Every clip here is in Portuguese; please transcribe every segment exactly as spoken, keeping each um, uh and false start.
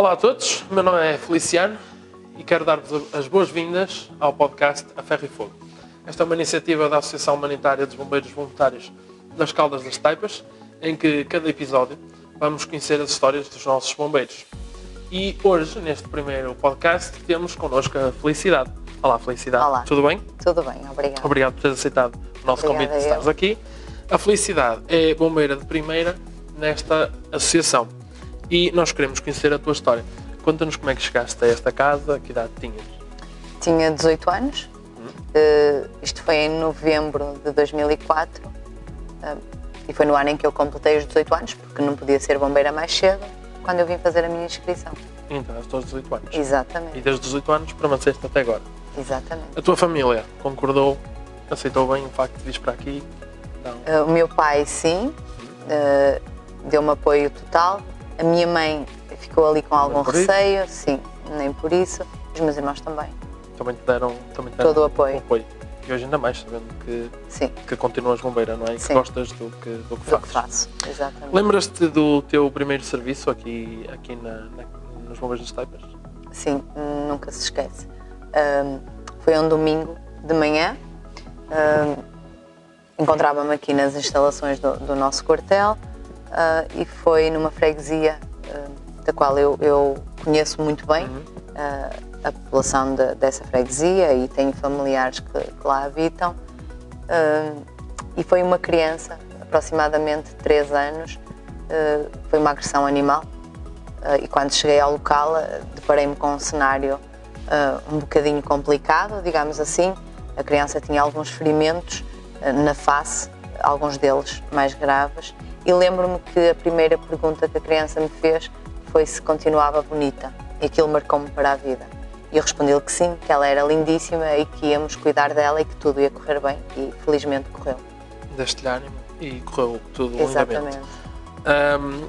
Olá a todos, meu nome é Feliciano e quero dar-vos as boas-vindas ao podcast A Ferro e Fogo. Esta é uma iniciativa da Associação Humanitária dos Bombeiros Voluntários das Caldas das Taipas, em que cada episódio vamos conhecer as histórias dos nossos bombeiros. E hoje, neste primeiro podcast, temos connosco a Felicidade. Olá, Felicidade. Olá. Tudo bem? Tudo bem, obrigado. Obrigado por teres aceitado o nosso Obrigada convite de estarmos aqui. A Felicidade é bombeira de primeira nesta associação e nós queremos conhecer a tua história. Conta-nos como é que chegaste a esta casa, que idade tinhas? Tinha dezoito anos, hum. uh, isto foi em novembro de dois mil e quatro uh, e foi no ano em que eu completei os dezoito anos, porque não podia ser bombeira mais cedo, quando eu vim fazer a minha inscrição. Então, aos teus dezoito anos. Exatamente. E desde dezoito anos permaneceste até agora. Exatamente. A tua família concordou, aceitou bem o facto de vires para aqui? Não. Uh, o meu pai, sim, uh, deu-me apoio total. A minha mãe ficou ali com algum receio, sim, nem por isso. Os meus irmãos também. Também te deram, também te deram todo o apoio. apoio. E hoje ainda mais, sabendo que, que continuas bombeira, não é? E que gostas do que, do que do fazes. Que faço, exatamente. Lembras-te do teu primeiro serviço aqui, aqui na, na, nos Bombeiros das Taipas? Sim, nunca se esquece. Um, foi um domingo de manhã. Um, Encontrava-me aqui nas instalações do, do nosso quartel uh, e foi numa freguesia uh, da qual eu, eu conheço muito bem uhum. uh, a população de, dessa freguesia e tenho familiares que, que lá habitam. Uh, e foi uma criança, aproximadamente três anos, uh, foi uma agressão animal. Uh, e quando cheguei ao local, uh, deparei-me com um cenário uh, um bocadinho complicado, digamos assim. A criança tinha alguns ferimentos na face, alguns deles mais graves, e lembro-me que a primeira pergunta que a criança me fez foi se continuava bonita, e aquilo marcou-me para a vida. E eu respondi-lhe que sim, que ela era lindíssima e que íamos cuidar dela e que tudo ia correr bem, e felizmente correu. Deste-lhe ânimo e correu tudo lindamente. Exatamente. Um,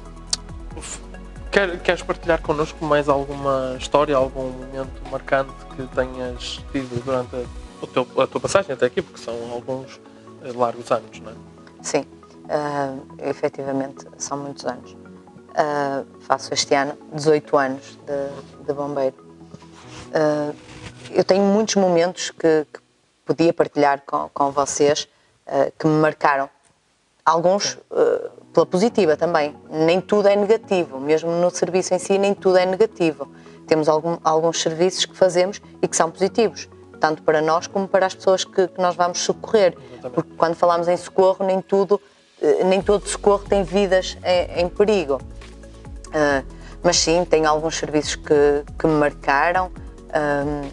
quer, queres partilhar connosco mais alguma história, algum momento marcante que tenhas tido durante a, o teu, a tua passagem até aqui, porque são alguns largos anos, não é? Sim, uh, efetivamente são muitos anos. Uh, faço este ano dezoito anos de, de bombeiro. Uh, eu tenho muitos momentos que, que podia partilhar com, com vocês uh, que me marcaram. Alguns uh, pela positiva também. Nem tudo é negativo, mesmo no serviço em si, nem tudo é negativo. Temos algum, alguns serviços que fazemos e que são positivos, tanto para nós como para as pessoas que, que nós vamos socorrer. Exatamente. Porque quando falamos em socorro, nem, tudo, nem todo socorro tem vidas em, em perigo. Uh, mas sim, tem alguns serviços que, que me marcaram. Uh,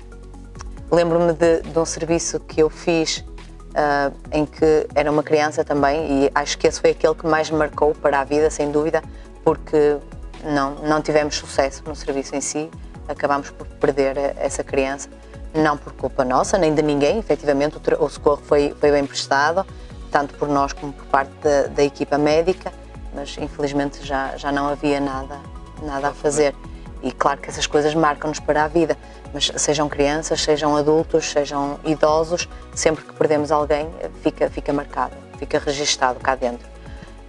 Lembro-me de, de um serviço que eu fiz uh, em que era uma criança também, e acho que esse foi aquele que mais me marcou para a vida, sem dúvida, porque não, não tivemos sucesso no serviço em si, acabámos por perder essa criança. Não por culpa nossa, nem de ninguém, efetivamente o, o socorro foi, foi bem prestado, tanto por nós como por parte da, da equipa médica, mas infelizmente já, já não havia nada, nada a fazer. E claro que essas coisas marcam-nos para a vida, mas sejam crianças, sejam adultos, sejam idosos, sempre que perdemos alguém fica, fica marcado, fica registado cá dentro.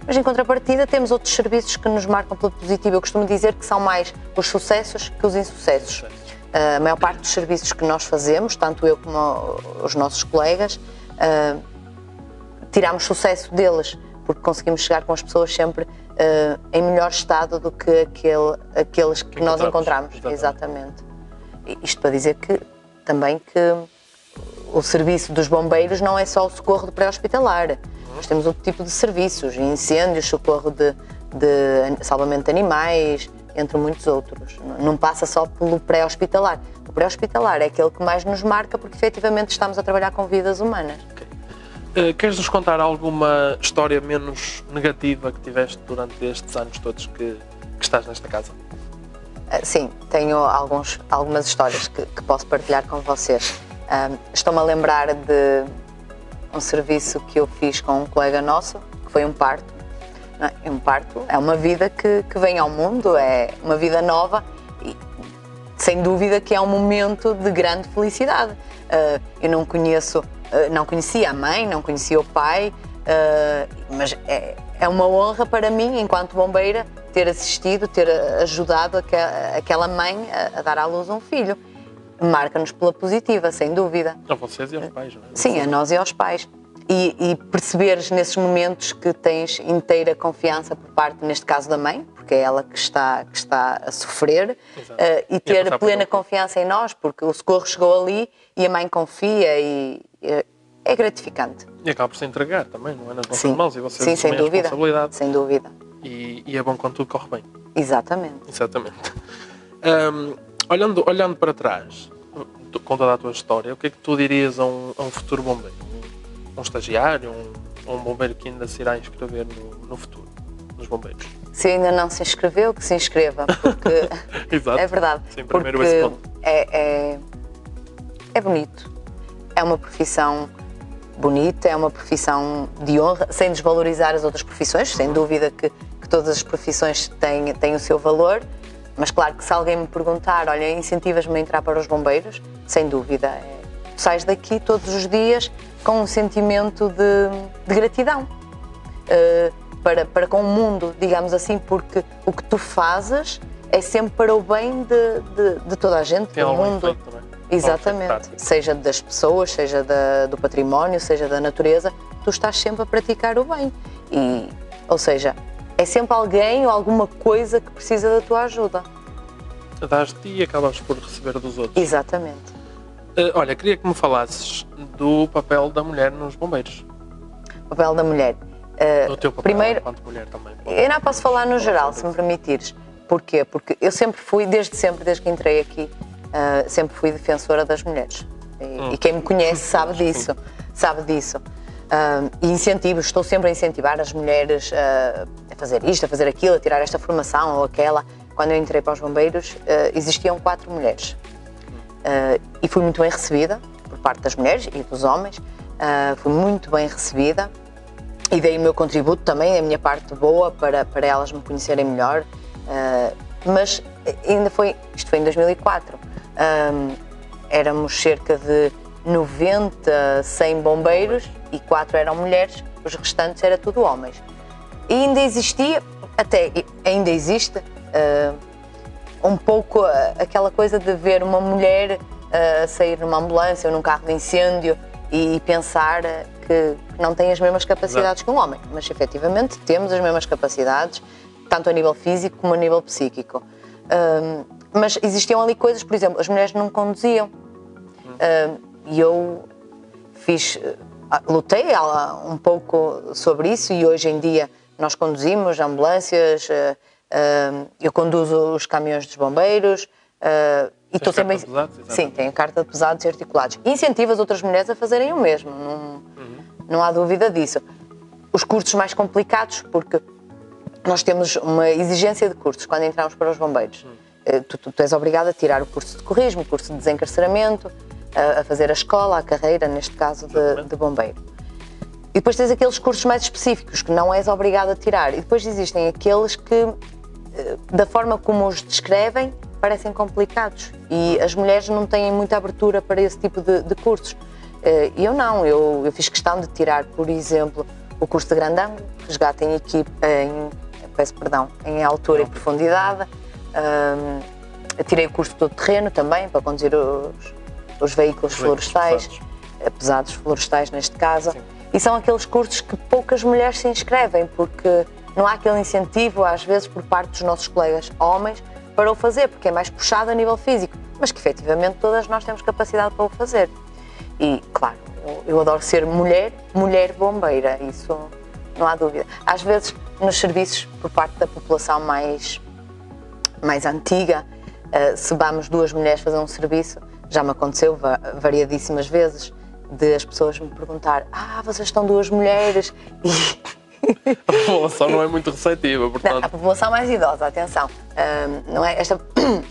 Mas em contrapartida temos outros serviços que nos marcam pelo positivo. Eu costumo dizer que são mais os sucessos que os insucessos. A maior parte dos serviços que nós fazemos, tanto eu como os nossos colegas, uh, tiramos sucesso deles, porque conseguimos chegar com as pessoas sempre uh, em melhor estado do que aquele, aqueles que, que nós encontramos. Exatamente. Exatamente. Isto para dizer que também que o serviço dos bombeiros não é só o socorro de pré-hospitalar. Uhum. Nós temos outro tipo de serviços, incêndios, socorro de, de salvamento de animais, entre muitos outros. Não passa só pelo pré-hospitalar. O pré-hospitalar é aquele que mais nos marca porque efetivamente estamos a trabalhar com vidas humanas. Okay. Uh, queres-nos contar alguma história menos negativa que tiveste durante estes anos todos que, que estás nesta casa? Uh, sim, tenho alguns, algumas histórias que, que posso partilhar com vocês. Uh, Estou-me a lembrar de um serviço que eu fiz com um colega nosso, que foi um parto. Um parto é uma vida que, que vem ao mundo, é uma vida nova e sem dúvida que é um momento de grande felicidade. Uh, eu não conheço, uh, não conhecia a mãe, não conhecia o pai, uh, mas é, é uma honra para mim, enquanto bombeira, ter assistido, ter ajudado aquela mãe a dar à luz um filho. Marca-nos pela positiva, sem dúvida. A vocês e aos pais, não é? Sim, a nós e aos pais. E, e perceberes nesses momentos que tens inteira confiança por parte, neste caso, da mãe, porque é ela que está, que está a sofrer, uh, e ter e plena confiança em nós, porque o socorro chegou ali e a mãe confia e, e é gratificante. E acaba por se entregar também, não é? Nas vossas mãos e vocês Sim, sem dúvida. Responsabilidade. Sem dúvida. E, e é bom quando tudo corre bem. Exatamente. Exatamente. um, olhando, olhando para trás, com toda a tua história, o que é que tu dirias a um, a um futuro bombeiro? Um estagiário, um, um bombeiro que ainda se irá inscrever no, no futuro, nos bombeiros? Se ainda não se inscreveu, que se inscreva, porque Exato. É verdade. Sim, primeiro porque esse ponto. É, é, é bonito, é uma profissão bonita, é uma profissão de honra, sem desvalorizar as outras profissões, sem dúvida que, que todas as profissões têm, têm o seu valor, mas claro que se alguém me perguntar, olha, incentivas-me a entrar para os bombeiros, sem dúvida, é, tu sais daqui todos os dias com um sentimento de, de gratidão uh, para, para com o mundo, digamos assim, porque o que tu fazes é sempre para o bem de, de, de toda a gente, do mundo. Exatamente, seja das pessoas, seja da, do património, seja da natureza, tu estás sempre a praticar o bem. E, ou seja, é sempre alguém ou alguma coisa que precisa da tua ajuda. Dás-te e acabas por receber dos outros. Exatamente. Uh, olha, queria que me falasses do papel da mulher nos bombeiros. O papel da mulher. Uh, o teu papel primeiro, enquanto mulher também. Eu não posso falar no geral, se me permitires. Porquê? Porque eu sempre fui, desde sempre, desde que entrei aqui, Uh, sempre fui defensora das mulheres e, hum. e quem me conhece sabe disso, sabe disso. Uh, e incentivo, estou sempre a incentivar as mulheres uh, a fazer isto, a fazer aquilo, a tirar esta formação ou aquela. Quando eu entrei para os bombeiros uh, existiam quatro mulheres uh, e fui muito bem recebida por parte das mulheres e dos homens, uh, fui muito bem recebida e dei o meu contributo também, a minha parte boa para, para elas me conhecerem melhor, uh, mas ainda foi, isto foi em dois mil e quatro. Um, éramos cerca de noventa, cem bombeiros e quatro eram mulheres, os restantes era tudo homens. E ainda existia, até ainda existe, uh, um pouco aquela coisa de ver uma mulher uh, sair numa ambulância ou num carro de incêndio e, e pensar que não tem as mesmas capacidades não. que um homem, mas efetivamente temos as mesmas capacidades, tanto a nível físico como a nível psíquico. Um, Mas existiam ali coisas, por exemplo, as mulheres não conduziam. E hum. uh, eu fiz, lutei um pouco sobre isso e hoje em dia nós conduzimos ambulâncias, uh, uh, eu conduzo os caminhões dos bombeiros. Uh, e estou sempre... Sim, tenho carta de pesados e articulados. Incentivo as outras mulheres a fazerem o mesmo, não, uhum. não há dúvida disso. Os cursos mais complicados, porque nós temos uma exigência de cursos quando entramos para os bombeiros. Hum. Tu, tu, tu és obrigado a tirar o curso de corrismo, o curso de desencarceramento, a, a fazer a escola, a carreira, neste caso, de, de bombeiro. E depois tens aqueles cursos mais específicos que não és obrigado a tirar. E depois existem aqueles que, da forma como os descrevem, parecem complicados. E as mulheres não têm muita abertura para esse tipo de, de cursos. E eu não, eu, eu fiz questão de tirar, por exemplo, o curso de grande ângulo, resgate em equipe, em, peço perdão, em altura não. e profundidade. Um, tirei o curso do terreno também para conduzir os, os veículos florestais, pesados. pesados florestais neste caso, Sim. e são aqueles cursos que poucas mulheres se inscrevem porque não há aquele incentivo às vezes por parte dos nossos colegas homens para o fazer, porque é mais puxado a nível físico, mas que efetivamente todas nós temos capacidade para o fazer. E claro, eu adoro ser mulher, mulher bombeira, isso não há dúvida. Às vezes nos serviços por parte da população mais mais antiga, uh, se vamos duas mulheres fazer um serviço, já me aconteceu va variadíssimas vezes, de as pessoas me perguntar, ah, vocês estão duas mulheres e... A população não é muito receptiva, portanto... Não, a população mais idosa, atenção, uh, não é? Esta,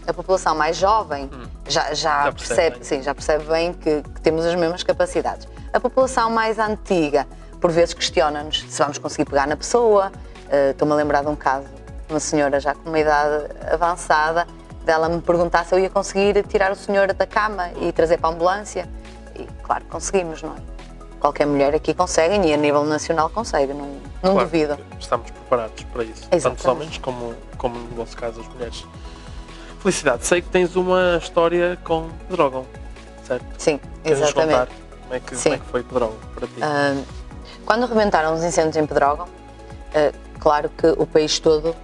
a população mais jovem hum. já, já, já, percebe, percebe, sim, já percebe bem que, que temos as mesmas capacidades. A população mais antiga, por vezes questiona-nos se vamos conseguir pegar na pessoa, uh, estou-me a lembrar de um caso, uma senhora já com uma idade avançada, dela me perguntar se eu ia conseguir tirar o senhor da cama e trazer para a ambulância. E claro, conseguimos, não é? Qualquer mulher aqui consegue e a nível nacional consegue. Não... Não claro, duvido. Estamos preparados para isso. Exatamente. Tanto os homens como, como no vosso caso as mulheres. Felicidade, sei que tens uma história com Pedrógão, certo? Sim, exatamente. Queres contar como é que, como é que foi Pedrógão para ti? Uh, quando rebentaram os incêndios em Pedrógão, uh, claro que o país todo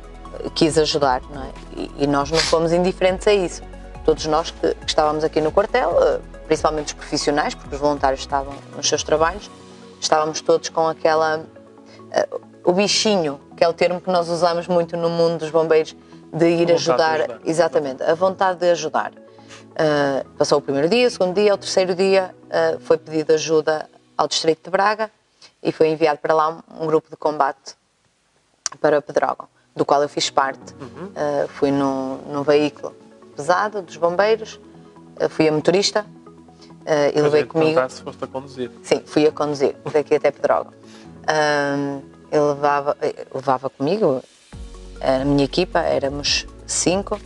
quis ajudar, não é? E, e nós não fomos indiferentes a isso. Todos nós que, que estávamos aqui no quartel, uh, principalmente os profissionais, porque os voluntários estavam nos seus trabalhos, estávamos todos com aquela... Uh, o bichinho, que é o termo que nós usamos muito no mundo dos bombeiros, de ir ajudar, de ajudar, exatamente, a vontade de ajudar. Uh, passou o primeiro dia, o segundo dia, o terceiro dia uh, foi pedido ajuda ao distrito de Braga e foi enviado para lá um, um grupo de combate para Pedrógão, do qual eu fiz parte. Uhum. Uh, fui num, num veículo pesado dos bombeiros, uh, fui a motorista uh, e levei comigo... Se foste a conduzir. Sim, fui a conduzir daqui até Pedrógão. Uh, eu levava, eu levava comigo... A minha equipa, éramos cinco, uh,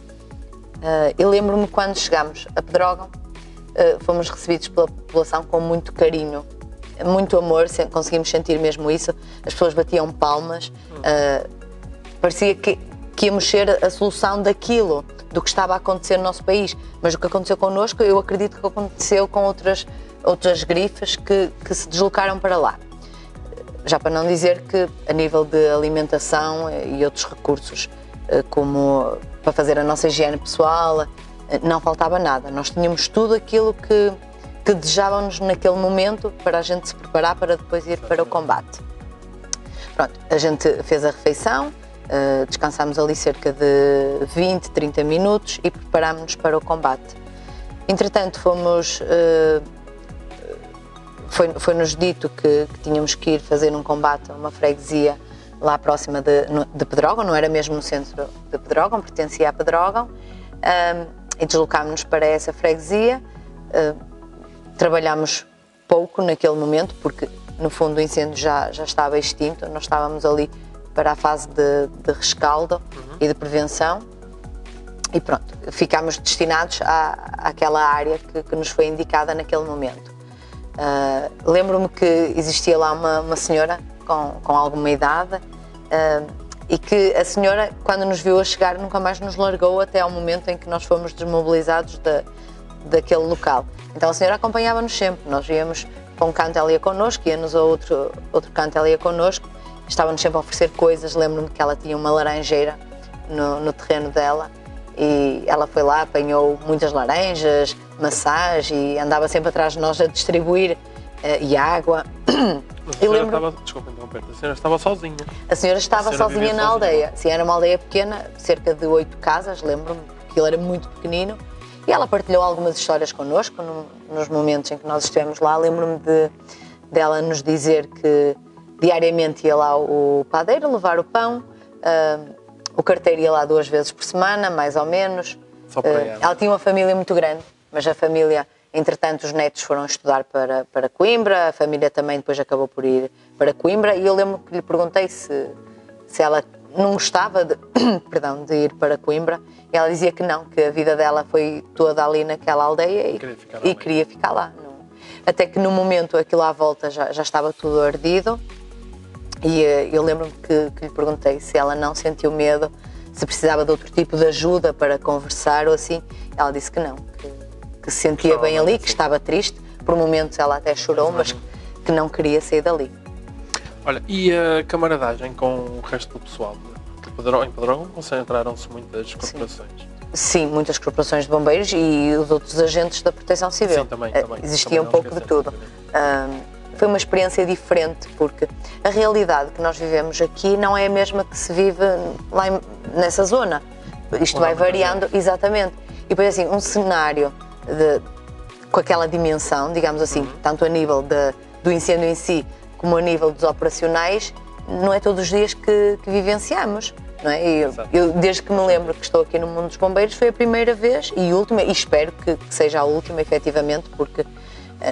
e lembro-me quando chegámos a Pedrógão, uh, fomos recebidos pela população com muito carinho, muito amor, se, conseguimos sentir mesmo isso, as pessoas batiam palmas, uh, parecia que, que íamos ser a solução daquilo, do que estava a acontecer no nosso país, mas o que aconteceu connosco, eu acredito que aconteceu com outras, outras grifas que, que se deslocaram para lá. Já para não dizer que, a nível de alimentação e outros recursos, como para fazer a nossa higiene pessoal, não faltava nada. Nós tínhamos tudo aquilo que, que desejávamos naquele momento para a gente se preparar para depois ir para o combate. Pronto, a gente fez a refeição, descansámos ali cerca de vinte, trinta minutos e preparámos-nos para o combate. Entretanto, fomos... Foi-nos foi dito que, que tínhamos que ir fazer um combate a uma freguesia lá próxima de, de Pedrógão, não era mesmo o centro de Pedrógão, pertencia a Pedrógão, um, e deslocámos-nos para essa freguesia. Um, trabalhámos pouco naquele momento, porque no fundo o incêndio já, já estava extinto, nós estávamos ali para a fase de, de rescaldo uhum. e de prevenção, e pronto, ficámos destinados à, àquela área que, que nos foi indicada naquele momento. Uh, lembro-me que existia lá uma, uma senhora com, com alguma idade uh, e que a senhora, quando nos viu a chegar, nunca mais nos largou até ao momento em que nós fomos desmobilizados de, daquele local. Então a senhora acompanhava-nos sempre, nós íamos para um canto, ela ia connosco, íamos a outro, outro canto, ela ia connosco, estava-nos sempre a oferecer coisas. Lembro-me que ela tinha uma laranjeira no, no terreno dela e ela foi lá, apanhou muitas laranjas, maçãs e andava sempre atrás de nós a distribuir uh, e água. Mas a senhora lembro... estava, desculpa, a senhora estava sozinha? A senhora estava a senhora sozinha na sozinha. aldeia. Sim, era uma aldeia pequena, cerca de oito casas, lembro-me, porque ele era muito pequenino. E ela partilhou algumas histórias connosco no, nos momentos em que nós estivemos lá. Lembro-me de, dela nos dizer que diariamente ia lá o padeiro levar o pão, uh, o carteiro ia lá duas vezes por semana, mais ou menos. Só para uh, ela. ela tinha uma família muito grande. Mas a família, entretanto, os netos foram estudar para, para Coimbra, a família também depois acabou por ir para Coimbra e eu lembro que lhe perguntei se, se ela não gostava de, perdão, de ir para Coimbra e ela dizia que não, que a vida dela foi toda ali naquela aldeia e queria ficar lá. E queria ficar lá. Até que no momento aquilo à volta já, já estava tudo ardido e eu lembro-me que, que lhe perguntei se ela não sentiu medo, se precisava de outro tipo de ajuda para conversar ou assim, ela disse que não. Que, que se sentia bem ali, que estava triste, por momentos ela até chorou, mas que não queria sair dali. Olha, e a camaradagem com o resto do pessoal? Em Pedrógão concentraram-se muitas corporações? Sim. Sim, muitas corporações de bombeiros e os outros agentes da proteção civil. Sim, também, também. Existia também um pouco de tudo. Uh, foi uma experiência diferente, porque a realidade que nós vivemos aqui não é a mesma que se vive lá em, nessa zona. Isto Ou vai variando, é. exatamente. E depois assim, um cenário... De, com aquela dimensão, digamos assim, uhum. tanto a nível de, do incêndio em si, como a nível dos operacionais, não é todos os dias que, que vivenciamos, não é? Eu, eu, desde que me lembro que estou aqui no mundo dos bombeiros, foi a primeira vez e última, e espero que, que seja a última, efetivamente, porque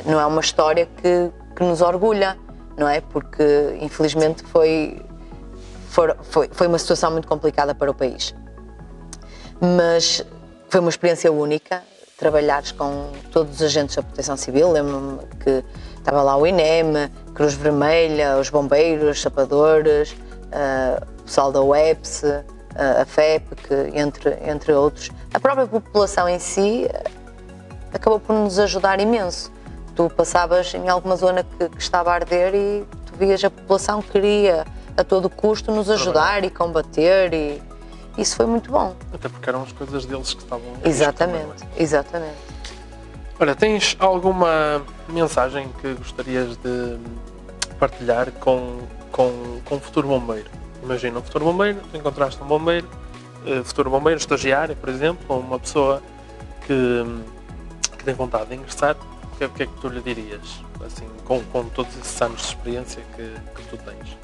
não é uma história que, que nos orgulha, não é? Porque, infelizmente, foi, for, foi, foi uma situação muito complicada para o país. Mas foi uma experiência única, trabalhares com todos os agentes da proteção civil, lembro-me que Estava lá o INEM, Cruz Vermelha, os bombeiros, sapadores, uh, o pessoal da U E P S, uh, a F E P, que, entre, entre outros. A própria população em si acabou por nos ajudar imenso. Tu passavas em alguma zona que, que estava a arder e tu vias a população queria a todo custo nos ajudar e combater, e isso foi muito bom. Até porque eram as coisas deles que estavam... Exatamente, exatamente. Olha, tens alguma mensagem que gostarias de partilhar com, com, com um futuro bombeiro? Imagina um futuro bombeiro, tu encontraste um bombeiro, futuro bombeiro, estagiário, por exemplo, ou uma pessoa que, que tem vontade de ingressar, o que, que é que tu lhe dirias, assim, com, com todos esses anos de experiência que, que tu tens?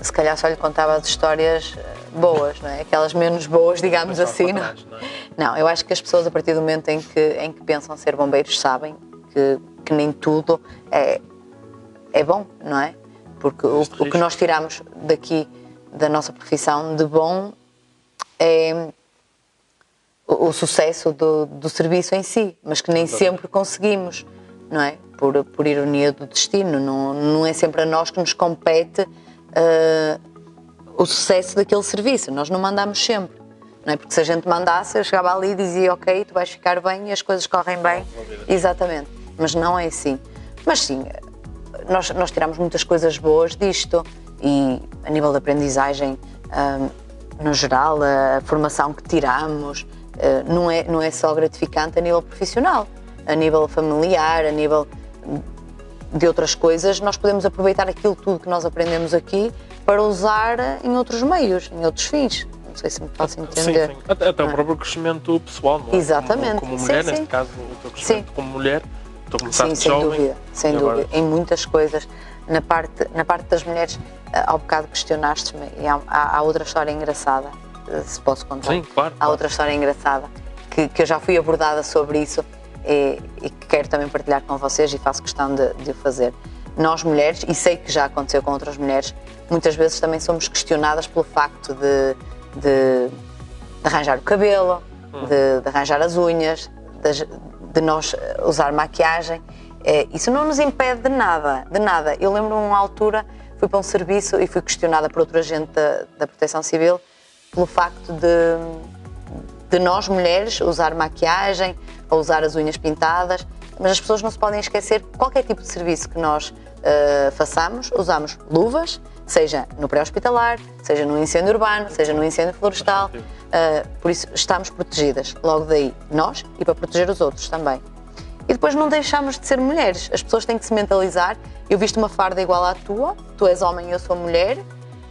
Se calhar só lhe contava as histórias boas, não é? Aquelas menos boas, digamos assim. Não? Trás, não, é? Não, eu acho que as pessoas, a partir do momento em que, em que pensam ser bombeiros, sabem que, que nem tudo é, é bom, não é? Porque o, o que nós tiramos daqui, da nossa profissão, de bom é o, o sucesso do, do serviço em si, mas que nem Exato. sempre conseguimos, não é? Por, por ironia do destino, não, não é sempre a nós que nos compete Uh, o sucesso daquele serviço. Nós não mandamos sempre, não é? Porque se a gente mandasse, eu chegava ali e dizia ok, tu vais ficar bem e as coisas correm bem. Exatamente, mas não é assim. Mas sim, nós, nós tiramos muitas coisas boas disto, e a nível de aprendizagem, um, no geral, a formação que tiramos uh, não, é, não é só gratificante a nível profissional, a nível familiar, a nível de outras coisas. Nós podemos aproveitar aquilo tudo que nós aprendemos aqui para usar em outros meios, em outros fins. Não sei se me faço entender. Sim, sim. Até, até o próprio crescimento pessoal, não é? Exatamente. Como, como mulher, sim, neste sim. caso, o teu crescimento sim. como mulher, tu começaste sim, jovem. Sem dúvida, sem dúvida. Agora... Em muitas coisas. Na parte, na parte das mulheres, ao bocado questionaste-me, e há, há outra história engraçada, se posso contar. Sim, claro. Há claro. outra história engraçada, que, que eu já fui abordada sobre isso, E, e que quero também partilhar com vocês, e faço questão de, de o fazer. Nós mulheres, e sei que já aconteceu com outras mulheres, muitas vezes também somos questionadas pelo facto de, de, de arranjar o cabelo, hum. de, de arranjar as unhas, de, de nós usar maquiagem. É, isso não nos impede de nada, de nada. Eu lembro-me, uma altura, fui para um serviço e fui questionada por outro agente da, da Proteção Civil pelo facto de, de nós mulheres usar maquiagem, a usar as unhas pintadas, mas as pessoas não se podem esquecer que qualquer tipo de serviço que nós uh, façamos, usamos luvas, seja no pré-hospitalar, seja no incêndio urbano, seja no incêndio florestal, uh, por isso estamos protegidas, logo daí, nós, e para proteger os outros também. E depois não deixamos de ser mulheres, as pessoas têm que se mentalizar, eu visto uma farda igual à tua, tu és homem e eu sou mulher,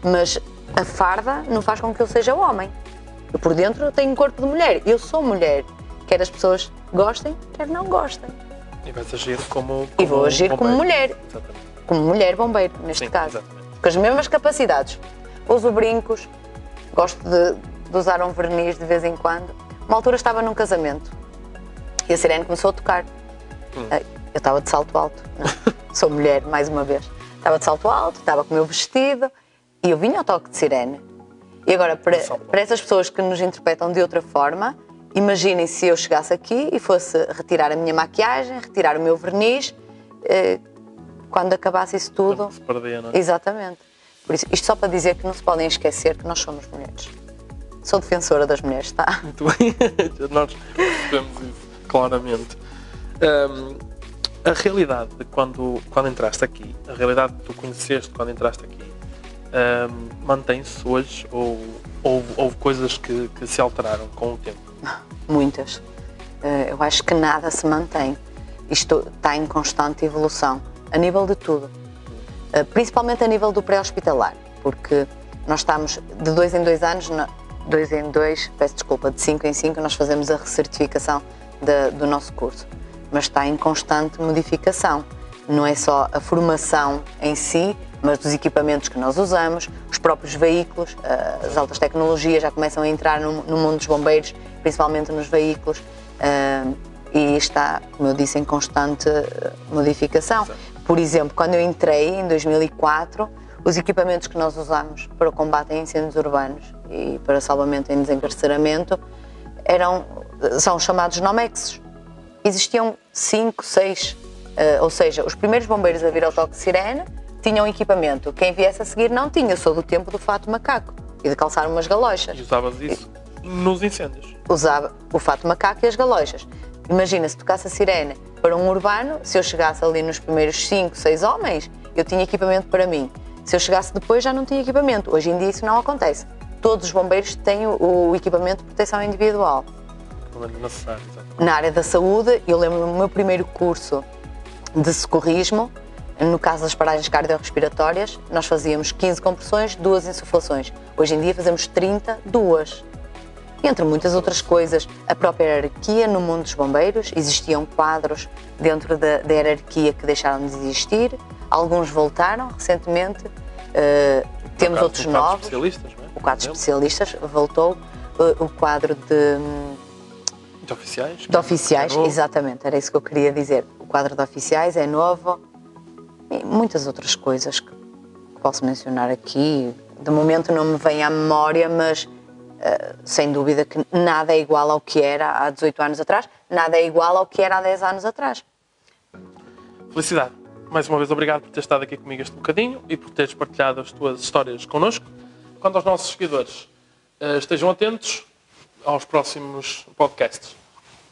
mas a farda não faz com que eu seja homem, eu por dentro tenho um corpo de mulher, eu sou mulher. Quer as pessoas gostem, quer não gostem. E vais agir como, como E vou agir bombeiro. como mulher. Exatamente. Como mulher bombeiro, neste Sim, caso. Exatamente. Com as mesmas capacidades. Uso brincos, gosto de, de usar um verniz de vez em quando. Uma altura estava num casamento e a sirene começou a tocar. Hum. Eu estava de salto alto. Não, sou mulher, mais uma vez. Estava de salto alto, estava com o meu vestido e eu vinha ao toque de sirene. E agora, para, para essas pessoas que nos interpretam de outra forma, imaginem se eu chegasse aqui e fosse retirar a minha maquiagem, retirar o meu verniz, eh, quando acabasse isso tudo... Não se perdia, não é? Exatamente. Por isso, isto só para dizer que não se podem esquecer que nós somos mulheres. Sou defensora das mulheres, está? Muito bem, nós percebemos isso claramente. Um, a realidade de quando, quando entraste aqui, a realidade que tu conheceste quando entraste aqui, um, mantém-se hoje ou houve, houve coisas que, que se alteraram com o tempo? Muitas. Eu acho que nada se mantém. Isto está em constante evolução, a nível de tudo. Principalmente a nível do pré-hospitalar, porque nós estamos de dois em dois anos, dois em dois, peço desculpa, de cinco em cinco, nós fazemos a recertificação de, do nosso curso. Mas está em constante modificação. Não é só a formação em si, mas dos equipamentos que nós usamos, os próprios veículos, as altas tecnologias já começam a entrar no, no mundo dos bombeiros, principalmente nos veículos, e está, como eu disse, em constante modificação. Por exemplo, quando eu entrei em dois mil e quatro, os equipamentos que nós usamos para o combate a incêndios urbanos e para salvamento em desencarceramento eram, são chamados Nomex. Existiam cinco, seis Uh, ou seja, os primeiros bombeiros a vir ao toque de sirene tinham equipamento. Quem viesse a seguir não tinha. Eu sou do tempo do fato macaco e de calçar umas galochas. E usavas isso e... nos incêndios? Usava o fato macaco e as galochas. Imagina, se tocasse a sirene para um urbano, se eu chegasse ali nos primeiros cinco, seis homens, eu tinha equipamento para mim. Se eu chegasse depois, já não tinha equipamento. Hoje em dia isso não acontece. Todos os bombeiros têm o, o equipamento de proteção individual. Na área da saúde, eu lembro do meu primeiro curso de socorrismo, no caso das paragens cardiorrespiratórias, nós fazíamos quinze compressões, duas insuflações. Hoje em dia fazemos trinta, duas. Entre muitas outras coisas, a própria hierarquia no mundo dos bombeiros, existiam quadros dentro da, da hierarquia que deixaram de existir, alguns voltaram recentemente, uh, temos outros novos. O quadro de especialistas voltou, uh, o quadro de... De oficiais? De oficiais, é exatamente, era isso que eu queria dizer. O quadro de oficiais é novo e muitas outras coisas que posso mencionar aqui. De momento não me vem à memória, mas uh, sem dúvida que nada é igual ao que era há dezoito anos atrás, nada é igual ao que era há dez anos atrás. Felicidade, mais uma vez obrigado por ter estado aqui comigo este bocadinho e por teres partilhado as tuas histórias connosco. Quanto aos nossos seguidores, uh, estejam atentos aos próximos podcasts.